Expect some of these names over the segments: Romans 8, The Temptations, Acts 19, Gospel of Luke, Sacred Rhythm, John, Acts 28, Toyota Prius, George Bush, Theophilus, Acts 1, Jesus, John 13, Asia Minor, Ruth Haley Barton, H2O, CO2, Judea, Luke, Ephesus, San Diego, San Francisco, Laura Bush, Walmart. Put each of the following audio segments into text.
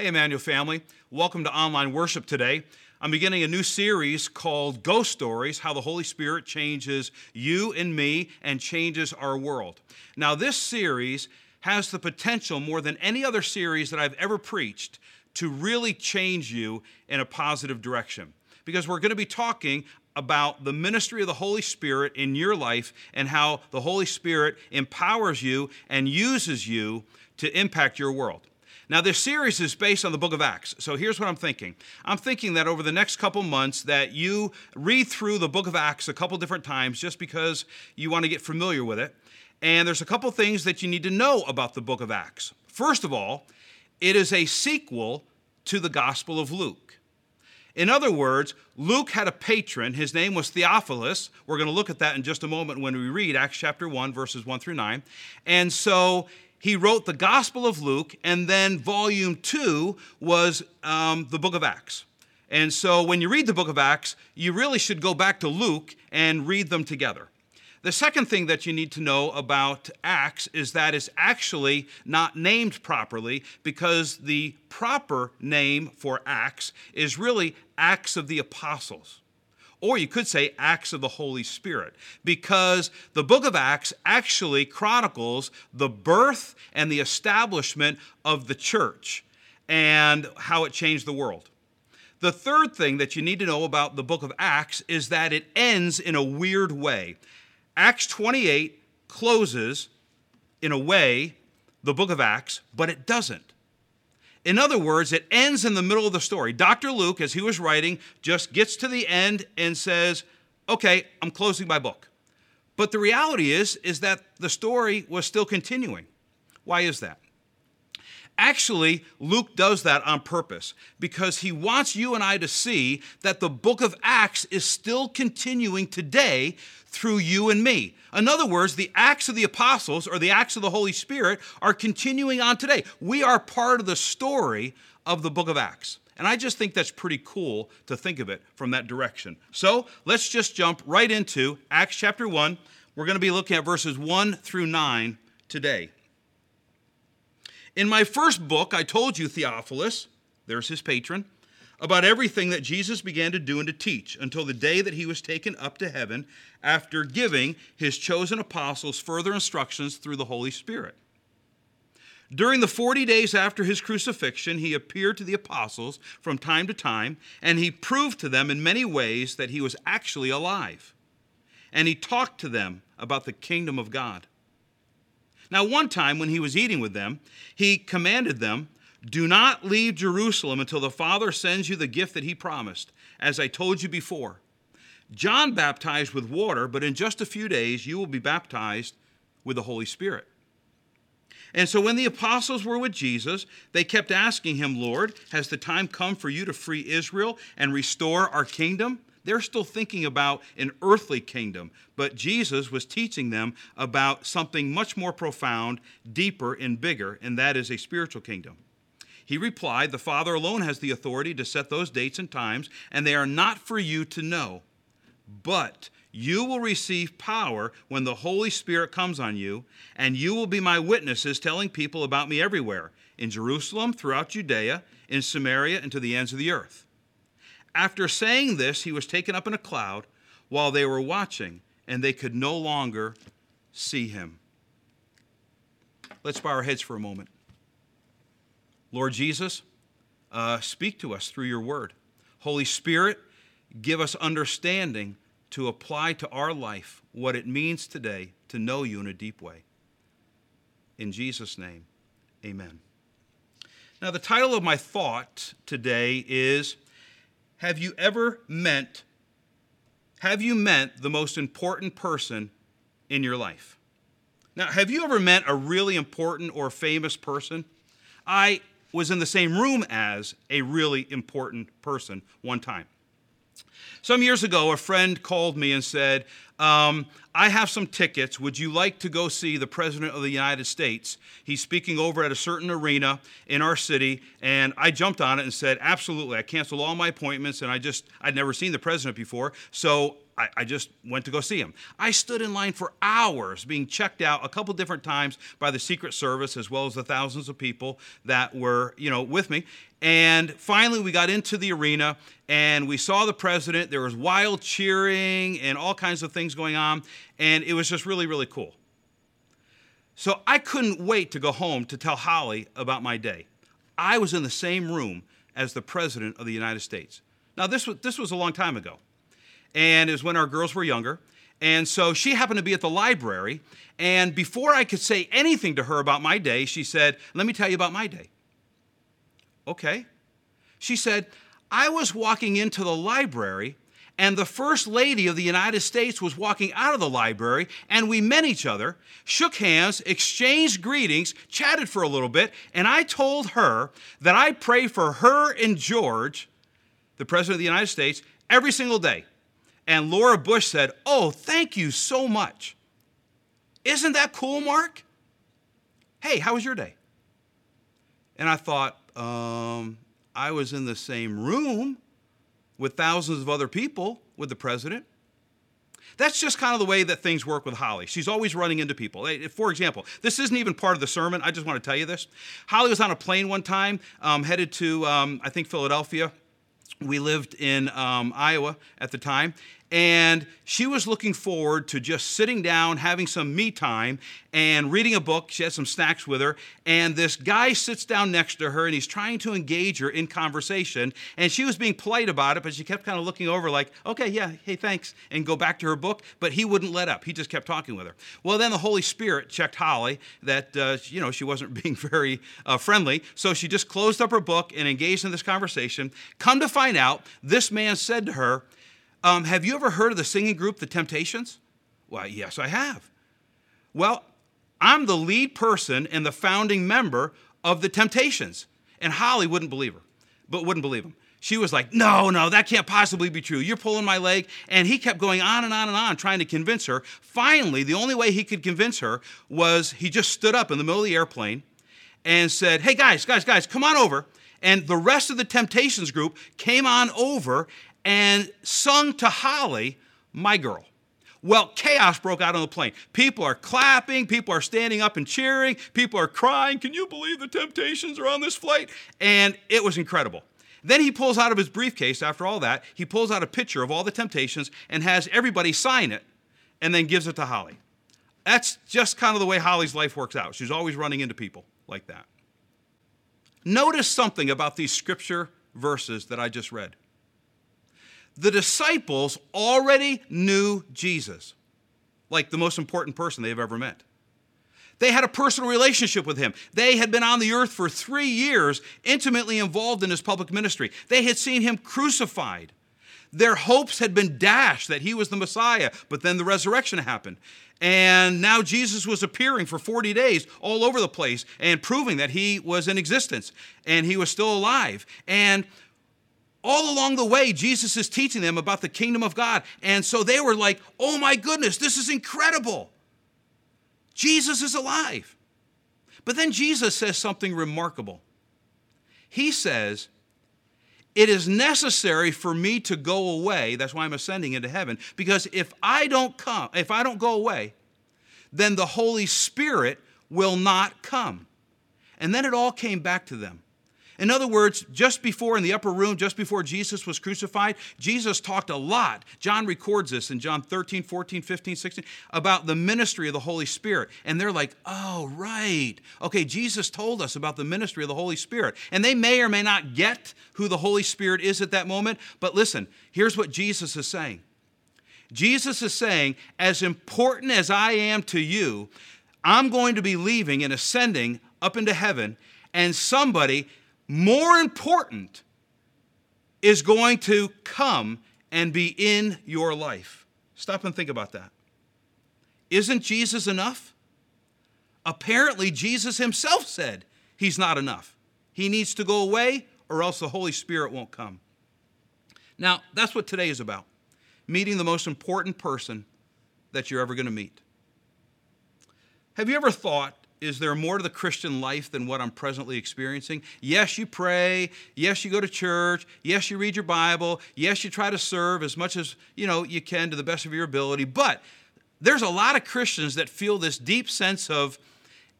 Hey, Emmanuel family, welcome to online worship today. I'm beginning a new series called Ghost Stories, How the Holy Spirit Changes You and Me and Changes Our World. Now, this series has the potential, more than any other series that I've ever preached, to really change you in a positive direction, because we're going to be talking about the ministry of the Holy Spirit in your life and how the Holy Spirit empowers you and uses you to impact your world. Now, this series is based on the book of Acts, so here's what I'm thinking. I'm thinking that over the next couple months that you read through the book of Acts a couple different times just because you want to get familiar with it, and there's a couple things that you need to know about the book of Acts. First of all, it is a sequel to the Gospel of Luke. In other words, Luke had a patron. His name was Theophilus. We're going to look at that in just a moment when we read Acts chapter 1, verses 1 through 9, and so he wrote the Gospel of Luke, and then volume 2 was the book of Acts. And so when you read the book of Acts, you really should go back to Luke and read them together. The second thing that you need to know about Acts is that it's actually not named properly, because the proper name for Acts is really Acts of the Apostles. Or you could say Acts of the Holy Spirit, because the book of Acts actually chronicles the birth and the establishment of the church and how it changed the world. The third thing that you need to know about the book of Acts is that it ends in a weird way. Acts 28 closes, in a way, the book of Acts, but it doesn't. In other words, it ends in the middle of the story. Dr. Luke, as he was writing, just gets to the end and says, okay, I'm closing my book. But the reality is that the story was still continuing. Why is that? Actually, Luke does that on purpose, because he wants you and I to see that the book of Acts is still continuing today through you and me. In other words, the Acts of the Apostles or the Acts of the Holy Spirit are continuing on today. We are part of the story of the book of Acts. And I just think that's pretty cool to think of it from that direction. So let's just jump right into Acts chapter 1. We're going to be looking at verses 1 through 9 today. In my first book, I told you, Theophilus, there's his patron, about everything that Jesus began to do and to teach until the day that he was taken up to heaven, after giving his chosen apostles further instructions through the Holy Spirit. During the 40 days after his crucifixion, he appeared to the apostles from time to time, and he proved to them in many ways that he was actually alive. And he talked to them about the kingdom of God. Now, one time when he was eating with them, he commanded them, do not leave Jerusalem until the Father sends you the gift that he promised, as I told you before. John baptized with water, but in just a few days you will be baptized with the Holy Spirit. And so when the apostles were with Jesus, they kept asking him, Lord, has the time come for you to free Israel and restore our kingdom? They're still thinking about an earthly kingdom, but Jesus was teaching them about something much more profound, deeper, and bigger, and that is a spiritual kingdom. He replied, the Father alone has the authority to set those dates and times, and they are not for you to know. But you will receive power when the Holy Spirit comes on you, and you will be my witnesses, telling people about me everywhere, in Jerusalem, throughout Judea, in Samaria, and to the ends of the earth. After saying this, he was taken up in a cloud while they were watching, and they could no longer see him. Let's bow our heads for a moment. Lord Jesus, speak to us through your word. Holy Spirit, give us understanding to apply to our life what it means today to know you in a deep way. In Jesus' name, amen. Now, the title of my thought today is, Have you met the most important person in your life? Now, have you ever met a really important or famous person? I was in the same room as a really important person one time. Some years ago, a friend called me and said, I have some tickets. Would you like to go see the President of the United States? He's speaking over at a certain arena in our city. And I jumped on it and said, absolutely. I canceled all my appointments, and I'd never seen the President before. So I just went to go see him. I stood in line for hours being checked out a couple different times by the Secret Service, as well as the thousands of people that were, with me. And finally, we got into the arena, and we saw the president. There was wild cheering and all kinds of things going on, and it was just really, really cool. So I couldn't wait to go home to tell Holly about my day. I was in the same room as the president of the United States. Now, this was a long time ago, and it was when our girls were younger. And so she happened to be at the library, and before I could say anything to her about my day, she said, "Let me tell you about my day." Okay. She said, "I was walking into the library, and the First Lady of the United States was walking out of the library, and we met each other, shook hands, exchanged greetings, chatted for a little bit, and I told her that I pray for her and George, the President of the United States, every single day." And Laura Bush said, "Oh, thank you so much." Isn't that cool, Mark? Hey, how was your day? And I thought, I was in the same room with thousands of other people with the president. That's just kind of the way that things work with Holly. She's always running into people. For example, this isn't even part of the sermon. I just want to tell you this. Holly was on a plane one time, headed to, I think, Philadelphia. We lived in Iowa at the time, and she was looking forward to just sitting down, having some me time, and reading a book. She had some snacks with her, and this guy sits down next to her, and he's trying to engage her in conversation, and she was being polite about it, but she kept kind of looking over like, okay, yeah, hey, thanks, and go back to her book, but he wouldn't let up. He just kept talking with her. Well, then the Holy Spirit checked Holly that, she wasn't being very friendly, so she just closed up her book and engaged in this conversation. Come to find out, this man said to her, "Have you ever heard of the singing group, The Temptations?" "Well, yes, I have." "Well, I'm the lead person and the founding member of The Temptations." And Holly wouldn't believe him. She was like, no, that can't possibly be true. You're pulling my leg. And he kept going on and on and on, trying to convince her. Finally, the only way he could convince her was he just stood up in the middle of the airplane and said, "Hey, guys, come on over." And the rest of The Temptations group came on over and sung to Holly, "My Girl." Well, chaos broke out on the plane. People are clapping. People are standing up and cheering. People are crying. Can you believe The Temptations are on this flight? And it was incredible. Then he pulls out of his briefcase, after all that, he pulls out a picture of all The Temptations and has everybody sign it and then gives it to Holly. That's just kind of the way Holly's life works out. She's always running into people like that. Notice something about these scripture verses that I just read. The disciples already knew Jesus, like the most important person they've ever met. They had a personal relationship with him. They had been on the earth for 3 years, intimately involved in his public ministry. They had seen him crucified. Their hopes had been dashed that he was the Messiah, but then the resurrection happened. And now Jesus was appearing for 40 days all over the place and proving that he was in existence and he was still alive. And all along the way, Jesus is teaching them about the kingdom of God. And so they were like, oh my goodness, this is incredible. Jesus is alive. But then Jesus says something remarkable. He says, "It is necessary for me to go away. That's why I'm ascending into heaven. Because if I don't go away, then the Holy Spirit will not come." And then it all came back to them. In other words, just before in the upper room, just before Jesus was crucified, Jesus talked a lot. John records this in John 13, 14, 15, 16, about the ministry of the Holy Spirit. And they're like, oh, right. Okay, Jesus told us about the ministry of the Holy Spirit. And they may or may not get who the Holy Spirit is at that moment. But listen, here's what Jesus is saying. Jesus is saying, as important as I am to you, I'm going to be leaving and ascending up into heaven, and somebody more important is going to come and be in your life. Stop and think about that. Isn't Jesus enough? Apparently, Jesus himself said he's not enough. He needs to go away, or else the Holy Spirit won't come. Now, that's what today is about, meeting the most important person that you're ever going to meet. Have you ever thought is there more to the Christian life than what I'm presently experiencing? Yes, you pray. Yes, you go to church. Yes, you read your Bible. Yes, you try to serve as much as you can to the best of your ability. But there's a lot of Christians that feel this deep sense of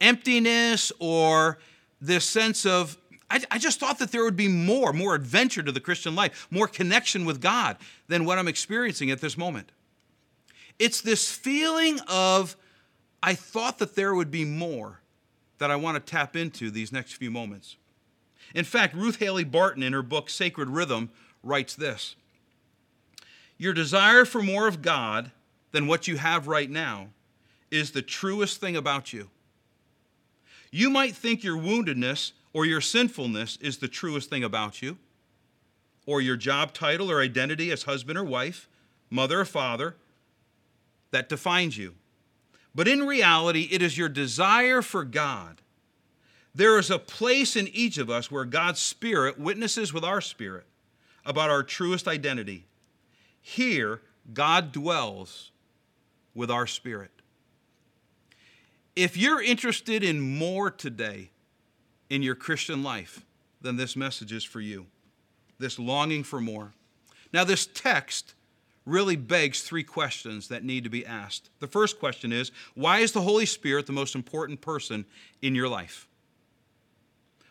emptiness or this sense of, I just thought that there would be more adventure to the Christian life, more connection with God than what I'm experiencing at this moment. It's this feeling of, I thought that there would be more that I want to tap into these next few moments. In fact, Ruth Haley Barton, in her book Sacred Rhythm, writes this: your desire for more of God than what you have right now is the truest thing about you. You might think your woundedness or your sinfulness is the truest thing about you, or your job title or identity as husband or wife, mother or father, that defines you. But in reality, it is your desire for God. There is a place in each of us where God's Spirit witnesses with our spirit about our truest identity. Here, God dwells with our spirit. If you're interested in more today in your Christian life, then this message is for you, this longing for more. Now, this text really begs three questions that need to be asked. The first question is, why is the Holy Spirit the most important person in your life?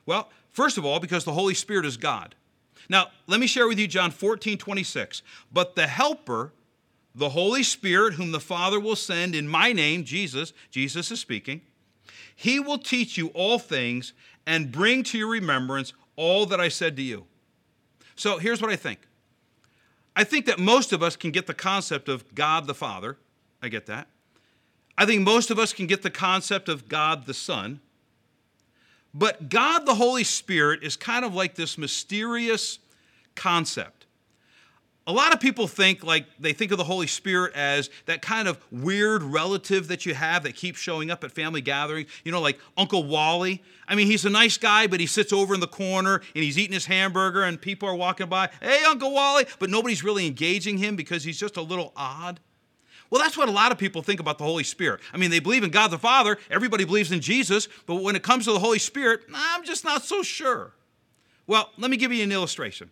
Well, first of all, because the Holy Spirit is God. Now, let me share with you John 14:26. But the Helper, the Holy Spirit, whom the Father will send in my name, Jesus is speaking, he will teach you all things and bring to your remembrance all that I said to you. So here's what I think. I think that most of us can get the concept of God the Father. I get that. I think most of us can get the concept of God the Son. But God the Holy Spirit is kind of like this mysterious concept. A lot of people think they think of the Holy Spirit as that kind of weird relative that you have that keeps showing up at family gatherings, like Uncle Wally. I mean, he's a nice guy, but he sits over in the corner and he's eating his hamburger and people are walking by, hey, Uncle Wally, but nobody's really engaging him because he's just a little odd. Well, that's what a lot of people think about the Holy Spirit. I mean, they believe in God the Father, everybody believes in Jesus, but when it comes to the Holy Spirit, I'm just not so sure. Well, let me give you an illustration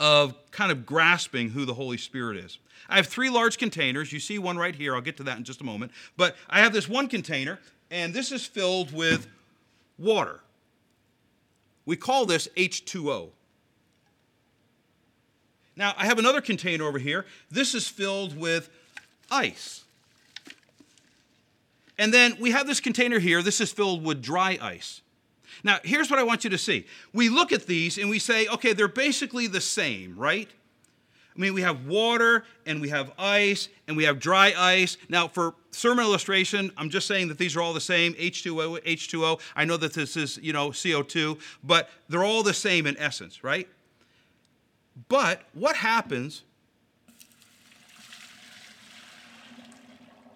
of kind of grasping who the Holy Spirit is. I have three large containers. You see one right here. I'll get to that in just a moment. But I have this one container, and this is filled with water. We call this H2O. Now, I have another container over here. This is filled with ice. And then we have this container here. This is filled with dry ice. Now, here's what I want you to see. We look at these and we say, okay, they're basically the same, right? I mean, we have water and we have ice and we have dry ice. Now, for sermon illustration, I'm just saying that these are all the same, H2O. I know that this is, CO2, but they're all the same in essence, right? But what happens?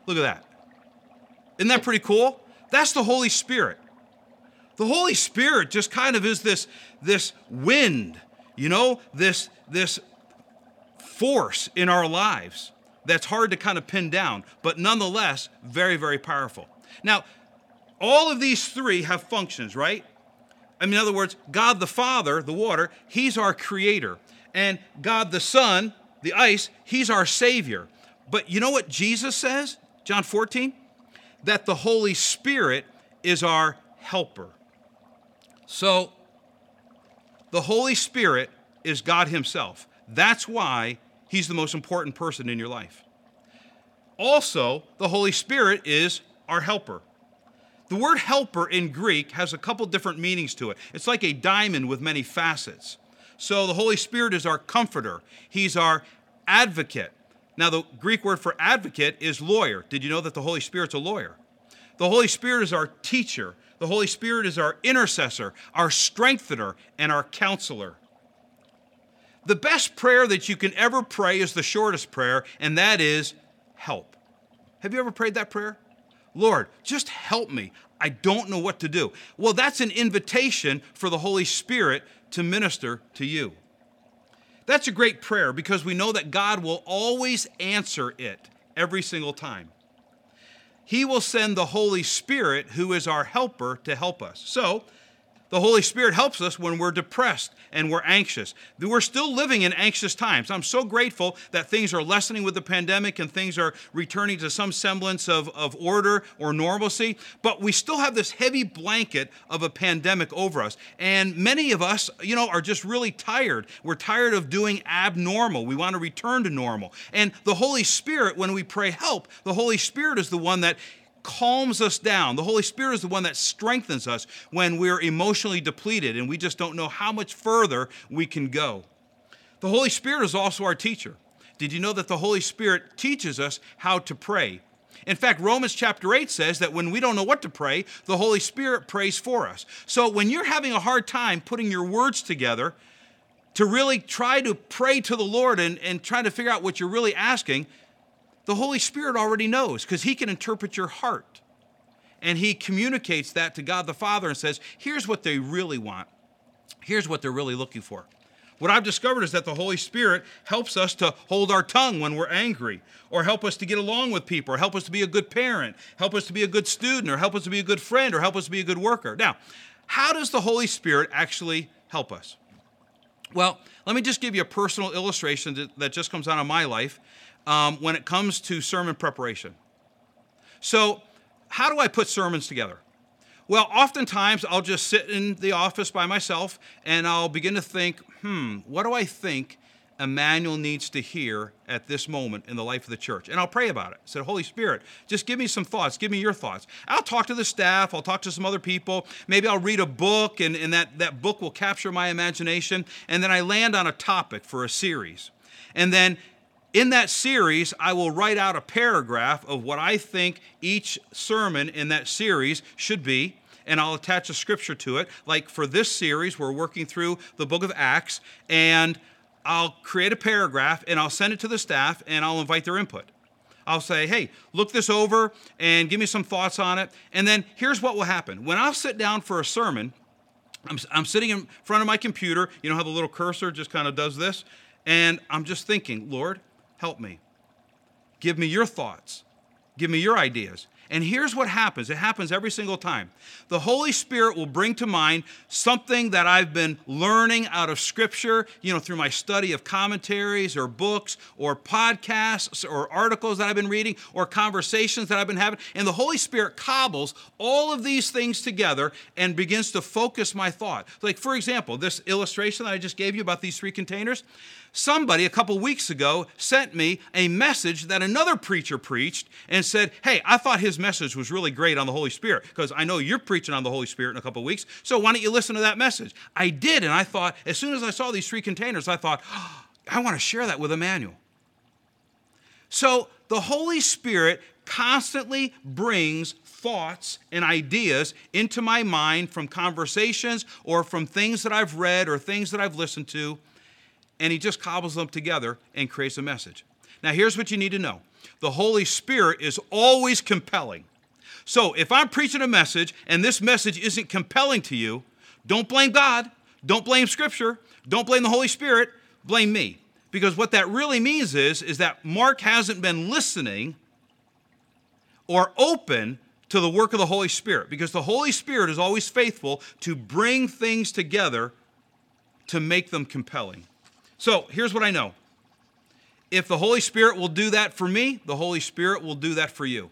Look at that. Isn't that pretty cool? That's the Holy Spirit. The Holy Spirit just kind of is this wind, this force in our lives that's hard to kind of pin down, but nonetheless, very, very powerful. Now, all of these three have functions, right? I mean, in other words, God the Father, the water, he's our creator. And God the Son, the ice, he's our savior. But you know what Jesus says, John 14? That the Holy Spirit is our helper. So, the Holy Spirit is God himself. That's why he's the most important person in your life. Also, the Holy Spirit is our helper. The word helper in Greek has a couple different meanings to it. It's like a diamond with many facets. So, the Holy Spirit is our comforter. He's our advocate. Now, the Greek word for advocate is lawyer. Did you know that the Holy Spirit's a lawyer? The Holy Spirit is our teacher. The Holy Spirit is our intercessor, our strengthener, and our counselor. The best prayer that you can ever pray is the shortest prayer, and that is help. Have you ever prayed that prayer? Lord, just help me. I don't know what to do. Well, that's an invitation for the Holy Spirit to minister to you. That's a great prayer because we know that God will always answer it every single time. He will send the Holy Spirit, who is our helper, to help us. So the Holy Spirit helps us when we're depressed and we're anxious. We're still living in anxious times. I'm so grateful that things are lessening with the pandemic and things are returning to some semblance of order or normalcy. But we still have this heavy blanket of a pandemic over us. And many of us, are just really tired. We're tired of doing abnormal. We want to return to normal. And the Holy Spirit, when we pray help, the Holy Spirit is the one that calms us down. The Holy Spirit is the one that strengthens us when we're emotionally depleted and we just don't know how much further we can go. The Holy Spirit is also our teacher. Did you know that the Holy Spirit teaches us how to pray? In fact, Romans chapter 8 says that when we don't know what to pray, the Holy Spirit prays for us. So when you're having a hard time putting your words together to really try to pray to the Lord and try to figure out what you're really asking, the Holy Spirit already knows because he can interpret your heart. And he communicates that to God the Father and says, here's what they really want. Here's what they're really looking for. What I've discovered is that the Holy Spirit helps us to hold our tongue when we're angry, or help us to get along with people, or help us to be a good parent, help us to be a good student, or help us to be a good friend, or help us to be a good worker. Now, how does the Holy Spirit actually help us? Well, let me just give you a personal illustration that just comes out of my life. When it comes to sermon preparation. So how do I put sermons together? Well, oftentimes I'll just sit in the office by myself and I'll begin to think, what do I think Emmanuel needs to hear at this moment in the life of the church? And I'll pray about it. I said, Holy Spirit, just give me some thoughts. Give me your thoughts. I'll talk to the staff. I'll talk to some other people. Maybe I'll read a book and that book will capture my imagination. And then I land on a topic for a series. And then in that series, I will write out a paragraph of what I think each sermon in that series should be, and I'll attach a scripture to it. Like for this series, we're working through the book of Acts, and I'll create a paragraph, and I'll send it to the staff, and I'll invite their input. I'll say, hey, look this over, and give me some thoughts on it. And then here's what will happen. When I'll sit down for a sermon, I'm sitting in front of my computer. You know how the little cursor just kind of does this? And I'm just thinking, Lord, help me. Give me your thoughts. Give me your ideas. And here's what happens. It happens every single time. The Holy Spirit will bring to mind something that I've been learning out of Scripture, through my study of commentaries or books or podcasts or articles that I've been reading or conversations that I've been having. And the Holy Spirit cobbles all of these things together and begins to focus my thought. Like, for example, this illustration that I just gave you about these three containers. Somebody a couple weeks ago sent me a message that another preacher preached and said, hey, I thought his message was really great on the Holy Spirit because I know you're preaching on the Holy Spirit in a couple weeks, so why don't you listen to that message? I did, and I thought, as soon as I saw these three containers, I thought, I want to share that with Emmanuel. So the Holy Spirit constantly brings thoughts and ideas into my mind from conversations or from things that I've read or things that I've listened to, and he just cobbles them together and creates a message. Now, here's what you need to know. The Holy Spirit is always compelling. So if I'm preaching a message and this message isn't compelling to you, don't blame God, don't blame Scripture, don't blame the Holy Spirit, blame me. Because what that really means is that Mark hasn't been listening or open to the work of the Holy Spirit. Because the Holy Spirit is always faithful to bring things together to make them compelling. So here's what I know. If the Holy Spirit will do that for me, the Holy Spirit will do that for you.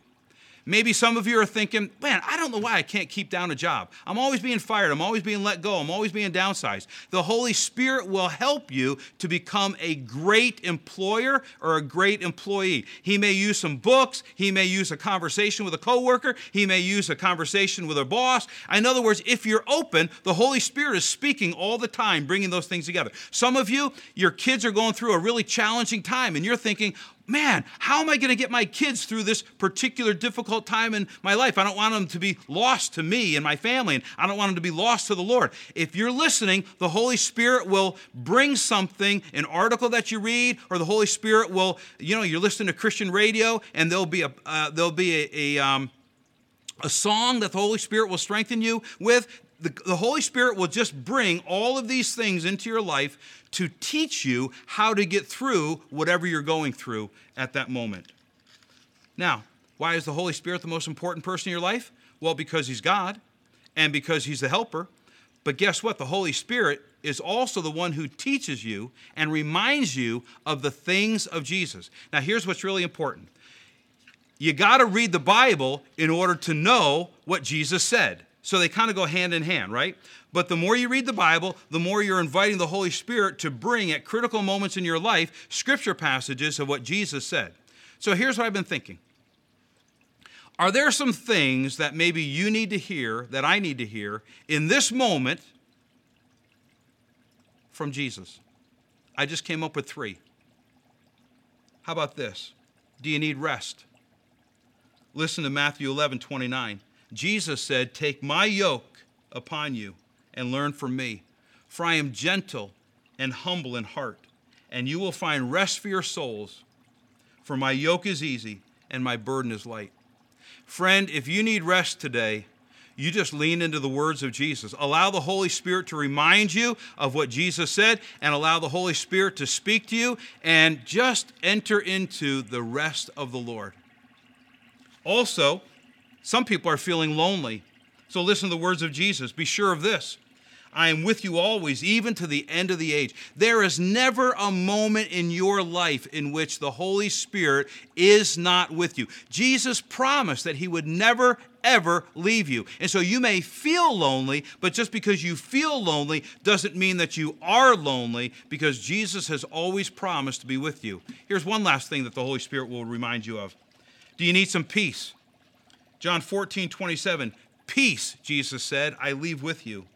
Maybe some of you are thinking, man, I don't know why I can't keep down a job. I'm always being fired. I'm always being let go. I'm always being downsized. The Holy Spirit will help you to become a great employer or a great employee. He may use some books. He may use a conversation with a coworker. He may use a conversation with a boss. In other words, if you're open, the Holy Spirit is speaking all the time, bringing those things together. Some of you, your kids are going through a really challenging time, and you're thinking, man, how am I going to get my kids through this particular difficult time in my life? I don't want them to be lost to me and my family, and I don't want them to be lost to the Lord. If you're listening, the Holy Spirit will bring something, an article that you read, or the Holy Spirit will, you're listening to Christian radio, and there'll be a song that the Holy Spirit will strengthen you with. The Holy Spirit will just bring all of these things into your life to teach you how to get through whatever you're going through at that moment. Now, Why is the Holy Spirit the most important person in your life? Well, because he's God and because he's the helper. But guess what? The Holy Spirit is also the one who teaches you and reminds you of the things of Jesus. Now, here's what's really important. You got to read the Bible in order to know what Jesus said. So they kind of go hand in hand, right? But the more you read the Bible, the more you're inviting the Holy Spirit to bring at critical moments in your life scripture passages of what Jesus said. So here's what I've been thinking. Are there some things that maybe you need to hear, that I need to hear, in this moment from Jesus? I just came up with 3. How about this? Do you need rest? Listen to Matthew 11:29. Jesus said, "Take my yoke upon you and learn from me, for I am gentle and humble in heart, and you will find rest for your souls, for my yoke is easy and my burden is light." Friend, if you need rest today, you just lean into the words of Jesus. Allow the Holy Spirit to remind you of what Jesus said, and allow the Holy Spirit to speak to you, and just enter into the rest of the Lord. Also, some people are feeling lonely. So listen to the words of Jesus. Be sure of this. I am with you always, even to the end of the age. There is never a moment in your life in which the Holy Spirit is not with you. Jesus promised that he would never, ever leave you. And so you may feel lonely, but just because you feel lonely doesn't mean that you are lonely, because Jesus has always promised to be with you. Here's one last thing that the Holy Spirit will remind you of. Do you need some peace? John 14:27, peace, Jesus said, I leave with you.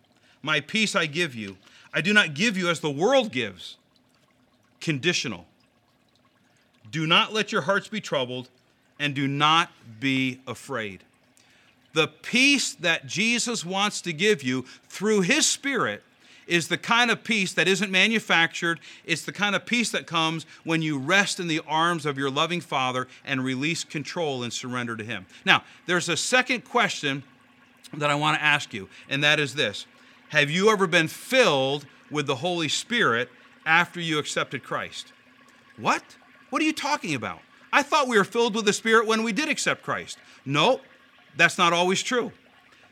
My peace I give you. I do not give you as the world gives. Conditional. Do not let your hearts be troubled, and do not be afraid. The peace that Jesus wants to give you through his Spirit is the kind of peace that isn't manufactured. It's the kind of peace that comes when you rest in the arms of your loving Father and release control and surrender to him. Now, there's a second question that I want to ask you, and that is this. Have you ever been filled with the Holy Spirit after you accepted Christ? What? What are you talking about? I thought we were filled with the Spirit when we did accept Christ. No, that's not always true.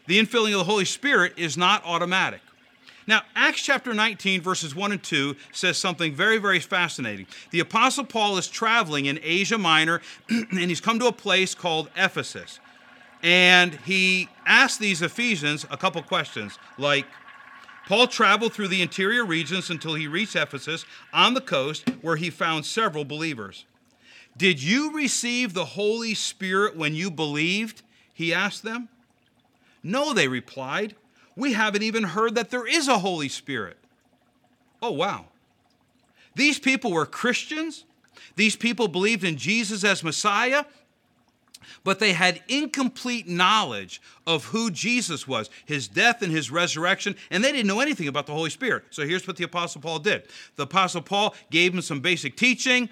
The infilling of the Holy Spirit is not automatic. Now, Acts chapter 19, verses 1 and 2 says something very, very fascinating. The Apostle Paul is traveling in Asia Minor, and he's come to a place called Ephesus. And he asked these Ephesians a couple questions, like, Paul traveled through the interior regions until he reached Ephesus on the coast, where he found several believers. Did you receive the Holy Spirit when you believed? He asked them. No, they replied. We haven't even heard that there is a Holy Spirit. Oh, wow. These people were Christians. These people believed in Jesus as Messiah, but they had incomplete knowledge of who Jesus was, his death and his resurrection, and they didn't know anything about the Holy Spirit. So here's what the Apostle Paul did. The Apostle Paul gave them some basic teaching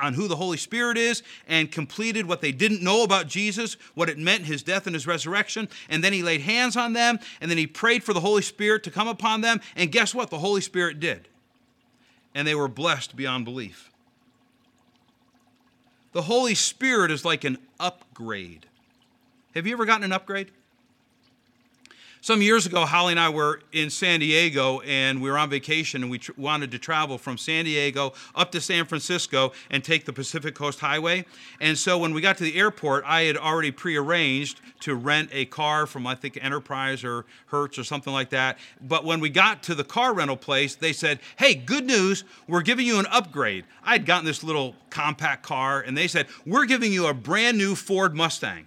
on who the Holy Spirit is, and completed what they didn't know about Jesus, what it meant, his death and his resurrection, and then he laid hands on them, and then he prayed for the Holy Spirit to come upon them, and guess what? The Holy Spirit did. And they were blessed beyond belief. The Holy Spirit is like an upgrade. Have you ever gotten an upgrade? Some years ago, Holly and I were in San Diego, and we were on vacation, and we wanted to travel from San Diego up to San Francisco and take the Pacific Coast Highway. And so when we got to the airport, I had already prearranged to rent a car from, I think, Enterprise or Hertz or something like that. But when we got to the car rental place, they said, hey, good news, we're giving you an upgrade. I'd gotten this little compact car, and they said, we're giving you a brand new Ford Mustang.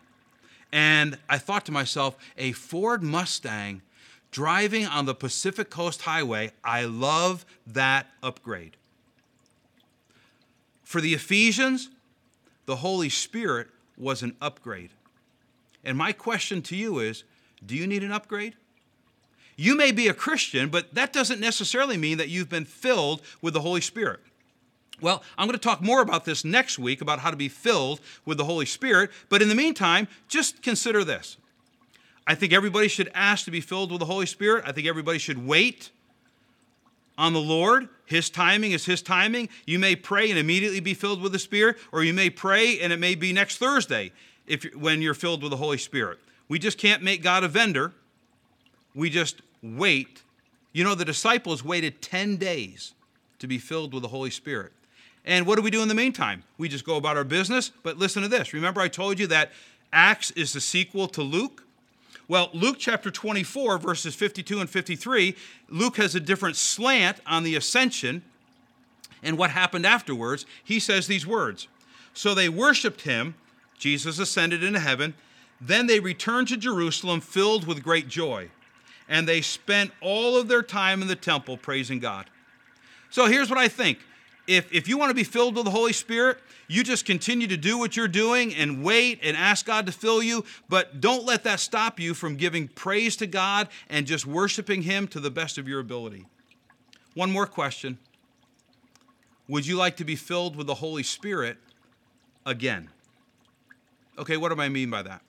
And I thought to myself, a Ford Mustang driving on the Pacific Coast Highway, I love that upgrade. For the Ephesians, the Holy Spirit was an upgrade. And my question to you is, do you need an upgrade? You may be a Christian, but that doesn't necessarily mean that you've been filled with the Holy Spirit. Well, I'm going to talk more about this next week, about how to be filled with the Holy Spirit. But in the meantime, just consider this. I think everybody should ask to be filled with the Holy Spirit. I think everybody should wait on the Lord. His timing is his timing. You may pray and immediately be filled with the Spirit, or you may pray and it may be next Thursday. when you're filled with the Holy Spirit. We just can't make God a vendor. We just wait. You know, the disciples waited 10 days to be filled with the Holy Spirit. And what do we do in the meantime? We just go about our business. But listen to this. Remember I told you that Acts is the sequel to Luke? Well, Luke chapter 24, verses 52 and 53, Luke has a different slant on the ascension and what happened afterwards. He says these words. So they worshiped him. Jesus ascended into heaven. Then they returned to Jerusalem filled with great joy. And they spent all of their time in the temple praising God. So here's what I think. If you want to be filled with the Holy Spirit, you just continue to do what you're doing and wait and ask God to fill you, but don't let that stop you from giving praise to God and just worshiping him to the best of your ability. One more question. Would you like to be filled with the Holy Spirit again? Okay, what do I mean by that?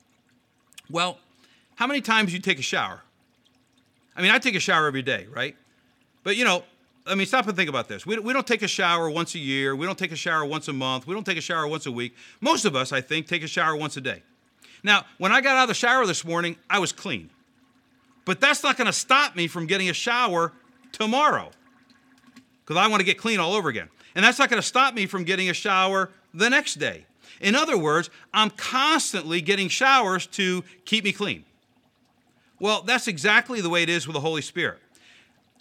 Well, how many times do you take a shower? I mean, I take a shower every day, right? But you know, I mean, stop and think about this. We don't take a shower once a year. We don't take a shower once a month. We don't take a shower once a week. Most of us, I think, take a shower once a day. Now, when I got out of the shower this morning, I was clean. But that's not going to stop me from getting a shower tomorrow because I want to get clean all over again. And that's not going to stop me from getting a shower the next day. In other words, I'm constantly getting showers to keep me clean. Well, that's exactly the way it is with the Holy Spirit.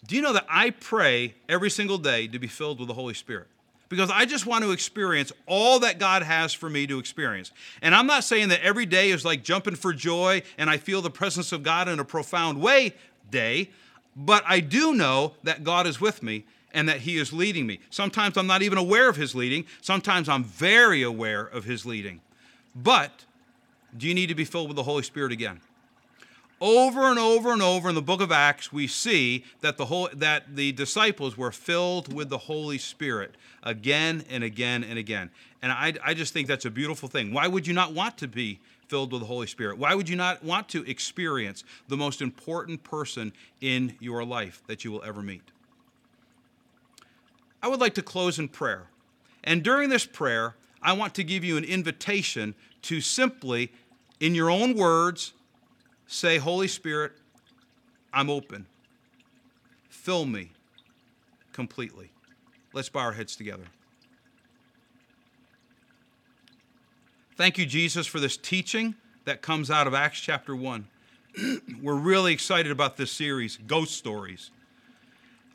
Do you know that I pray every single day to be filled with the Holy Spirit? Because I just want to experience all that God has for me to experience. And I'm not saying that every day is like jumping for joy and I feel the presence of God in a profound way day, but I do know that God is with me and that he is leading me. Sometimes I'm not even aware of his leading. Sometimes I'm very aware of his leading. But do you need to be filled with the Holy Spirit again? Over and over and over in the book of Acts, we see that the disciples were filled with the Holy Spirit again and again and again. And I just think that's a beautiful thing. Why would you not want to be filled with the Holy Spirit? Why would you not want to experience the most important person in your life that you will ever meet? I would like to close in prayer. And during this prayer, I want to give you an invitation to simply, in your own words, say, Holy Spirit, I'm open. Fill me completely. Let's bow our heads together. Thank you, Jesus, for this teaching that comes out of Acts chapter 1. We're really excited about this series, Ghost Stories.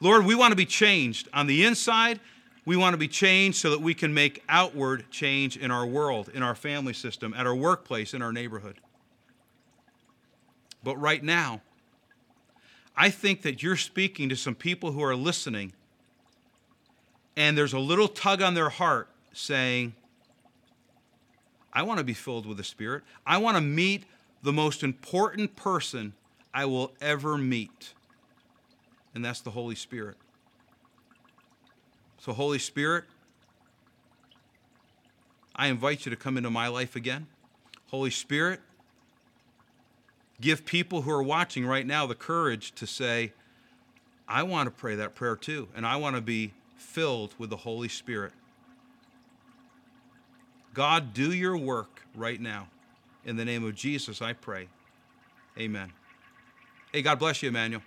Lord, we want to be changed on the inside. We want to be changed so that we can make outward change in our world, in our family system, at our workplace, in our neighborhood. But right now, I think that you're speaking to some people who are listening, and there's a little tug on their heart saying, I want to be filled with the Spirit. I want to meet the most important person I will ever meet, and that's the Holy Spirit. So, Holy Spirit, I invite you to come into my life again. Holy Spirit, give people who are watching right now the courage to say, I want to pray that prayer too, and I want to be filled with the Holy Spirit. God, do your work right now. In the name of Jesus, I pray. Amen. Hey, God bless you, Emmanuel.